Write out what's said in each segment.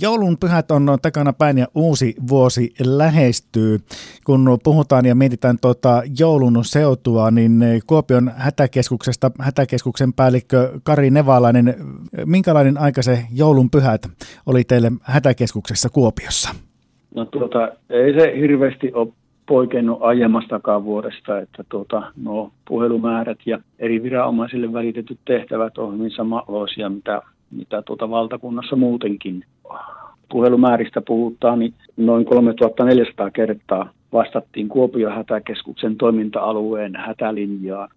Joulun pyhät on takana päin ja uusi vuosi lähestyy. Kun puhutaan ja mietitään joulun seutua, niin Kuopion hätäkeskuksesta hätäkeskuksen päällikkö Kari Nevalainen, minkälainen aika se joulun pyhät oli teille hätäkeskuksessa Kuopiossa? No ei se hirveästi ole poikennut aiemmastakaan vuodesta, että no puhelumäärät ja eri viranomaisille välitetyt tehtävät on hyvin samanlaisia, mitä valtakunnassa muutenkin. Puhelumääristä puhutaan, niin noin 3400 kertaa vastattiin Kuopion hätäkeskuksen toiminta-alueen hätälinjaan.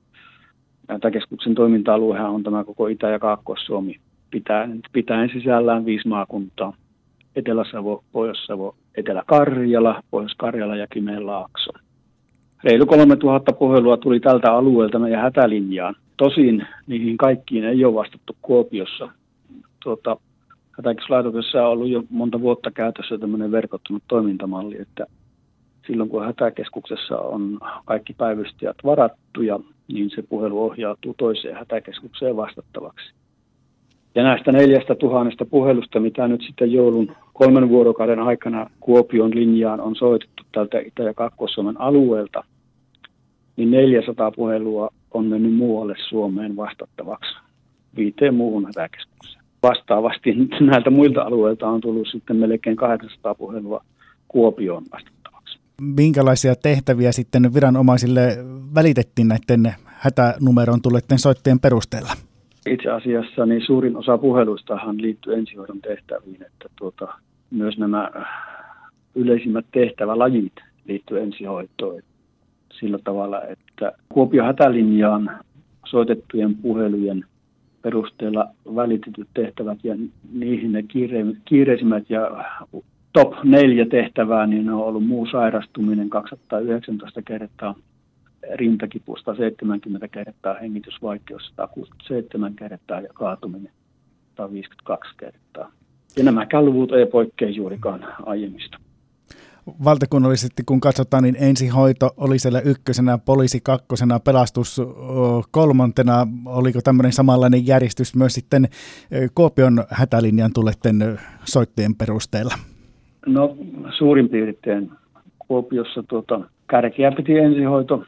Hätäkeskuksen toiminta-aluehan on tämä koko Itä- ja Kaakkois-Suomi, pitäen sisällään 5 maakuntaa. Etelä-Savo, Pohjois-Savo, Etelä-Karjala, Pohjois-Karjala ja Kymenlaakso. Reilu 3000 puhelua tuli tältä alueelta meidän hätälinjaan. Tosin niihin kaikkiin ei ole vastattu Kuopiossa. Hätäkeskuslaitoksessa on ollut jo monta vuotta käytössä tämmöinen verkottunut toimintamalli, että silloin kun hätäkeskuksessa on kaikki päivystäjät varattuja, niin se puhelu ohjautuu toiseen hätäkeskukseen vastattavaksi. Ja näistä 4000 puhelusta, mitä nyt sitten joulun 3 vuorokauden aikana Kuopion linjaan on soitettu tältä Itä- ja Kaakkois-Suomen alueelta, niin 400 puhelua on mennyt muualle Suomeen vastattavaksi 5 muuhun hätäkeskukseen. Vastaavasti näiltä muilta alueilta on tullut sitten melkein 800 puhelua Kuopioon vastattavaksi. Minkälaisia tehtäviä sitten viranomaisille välitettiin näiden hätänumeron tulleiden soitteen perusteella? Itse asiassa niin suurin osa puheluistahan liittyy ensihoidon tehtäviin, että myös nämä yleisimmät tehtävälajit liittyy ensihoitoon sillä tavalla, että Kuopion hätälinjaan soitettujen puhelujen perusteella välitetyt tehtävät ja niihin ne kiireisimmät ja top 4 tehtävää, niin ne on ollut muu sairastuminen 219 kertaa, rintakipu 170 kertaa, hengitysvaikeus 167 kertaa ja kaatuminen 152 kertaa. Ja nämä luvut ei poikkea juurikaan aiemmista. Valtakunnallisesti kun katsotaan, niin ensihoito oli siellä ykkösenä, poliisi 2, pelastus 3. Oliko tämmöinen samanlainen järjestys myös sitten Kuopion hätälinjan tulleiden soitteen perusteella? No suurin piirtein Kuopiossa kärkeä piti ensihoito,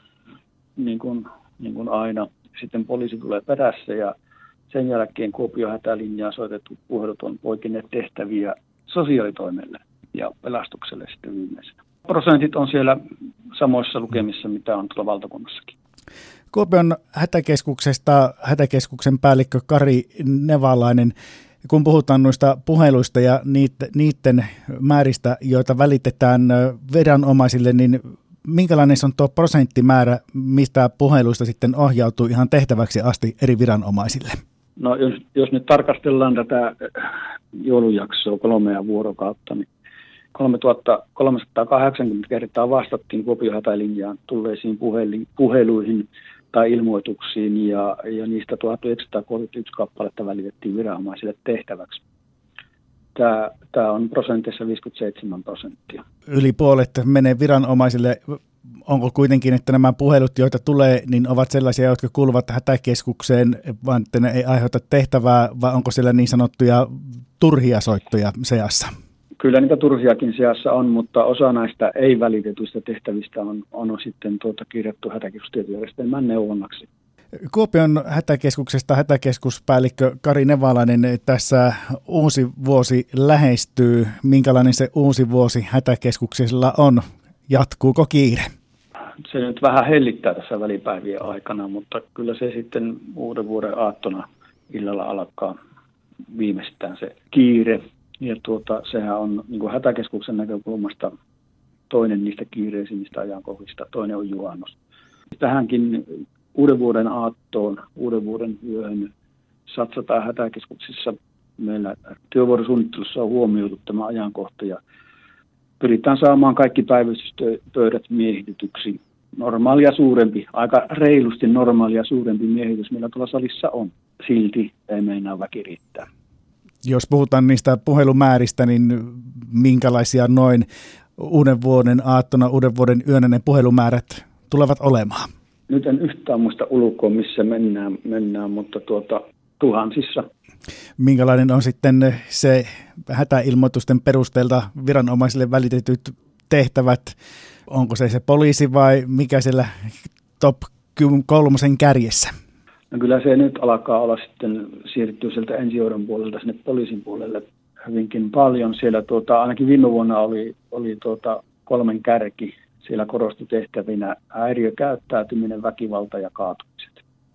niin kuin aina. Sitten poliisi tulee perässä ja sen jälkeen Kuopion hätälinjaan soitettu puhelut on poikineet tehtäviä sosiaalitoimelle ja pelastukselle sitten viimeisenä. Prosentit on siellä samoissa lukemissa, mitä on tuolla valtakunnassakin. Kuopion hätäkeskuksesta hätäkeskuksen päällikkö Kari Nevalainen. Kun puhutaan noista puheluista ja niiden määristä, joita välitetään viranomaisille, niin minkälainen on tuo prosenttimäärä, mistä puheluista sitten ohjautuu ihan tehtäväksi asti eri viranomaisille? No jos nyt tarkastellaan tätä joulujaksoa 3 vuorokautta, niin 3380 kertaa vastattiin Kuopion hätälinjaan tulleisiin puheluihin tai ilmoituksiin, ja niistä 1931 kappaletta välitettiin viranomaisille tehtäväksi. Tämä on prosentissa 57%. Yli puolet menee viranomaisille. Onko kuitenkin, että nämä puhelut, joita tulee, niin ovat sellaisia, jotka kuuluvat hätäkeskukseen, vaan että ne ei aiheuta tehtävää, vai onko siellä niin sanottuja turhia soittoja seassa? Kyllä niitä turhiakin seassa on, mutta osa näistä ei-välitetyistä tehtävistä on sitten kirjattu hätäkeskustietojärjestelmän neuvonnaksi. Kuopion hätäkeskuksesta hätäkeskuspäällikkö Kari Nevalainen, tässä uusi vuosi lähestyy. Minkälainen se uusi vuosi hätäkeskuksella on? Jatkuuko kiire? Se nyt vähän hellittää tässä välipäivien aikana, mutta kyllä se sitten uuden vuoden aattona illalla alkaa viimeistään se kiire. Ja sehän on niin kuin hätäkeskuksen näkökulmasta toinen niistä kiireisimmistä ajankohdista, toinen on juhannus. Tähänkin uuden vuoden aattoon, uuden vuoden yöhön satsataan hätäkeskuksissa. Meillä työvuorosuunnittelussa on huomioitu tämä ajankohta ja pyritään saamaan kaikki päivystyspöydät miehitytyksi. Normaalia suurempi, aika reilusti normaalia suurempi miehitys, millä tuolla salissa on. Silti ei meinaa väki riittää. Jos puhutaan niistä puhelumääristä, niin minkälaisia noin uuden vuoden aattona, uuden vuoden yönä ne puhelumäärät tulevat olemaan? Nyt en yhtään muista ulkoa, missä mennään mutta tuhansissa. Minkälainen on sitten se hätäilmoitusten perusteelta viranomaisille välitetyt tehtävät? Onko se poliisi vai mikä siellä top 3 kärjessä? No kyllä se nyt alkaa olla sitten, siirtyy sieltä ensihoidon puolelta sinne poliisin puolelle hyvinkin paljon. Siellä ainakin viime vuonna oli 3 kärki. Siellä korostui tehtävinä häiriökäyttäytyminen, väkivalta ja kaatumiset.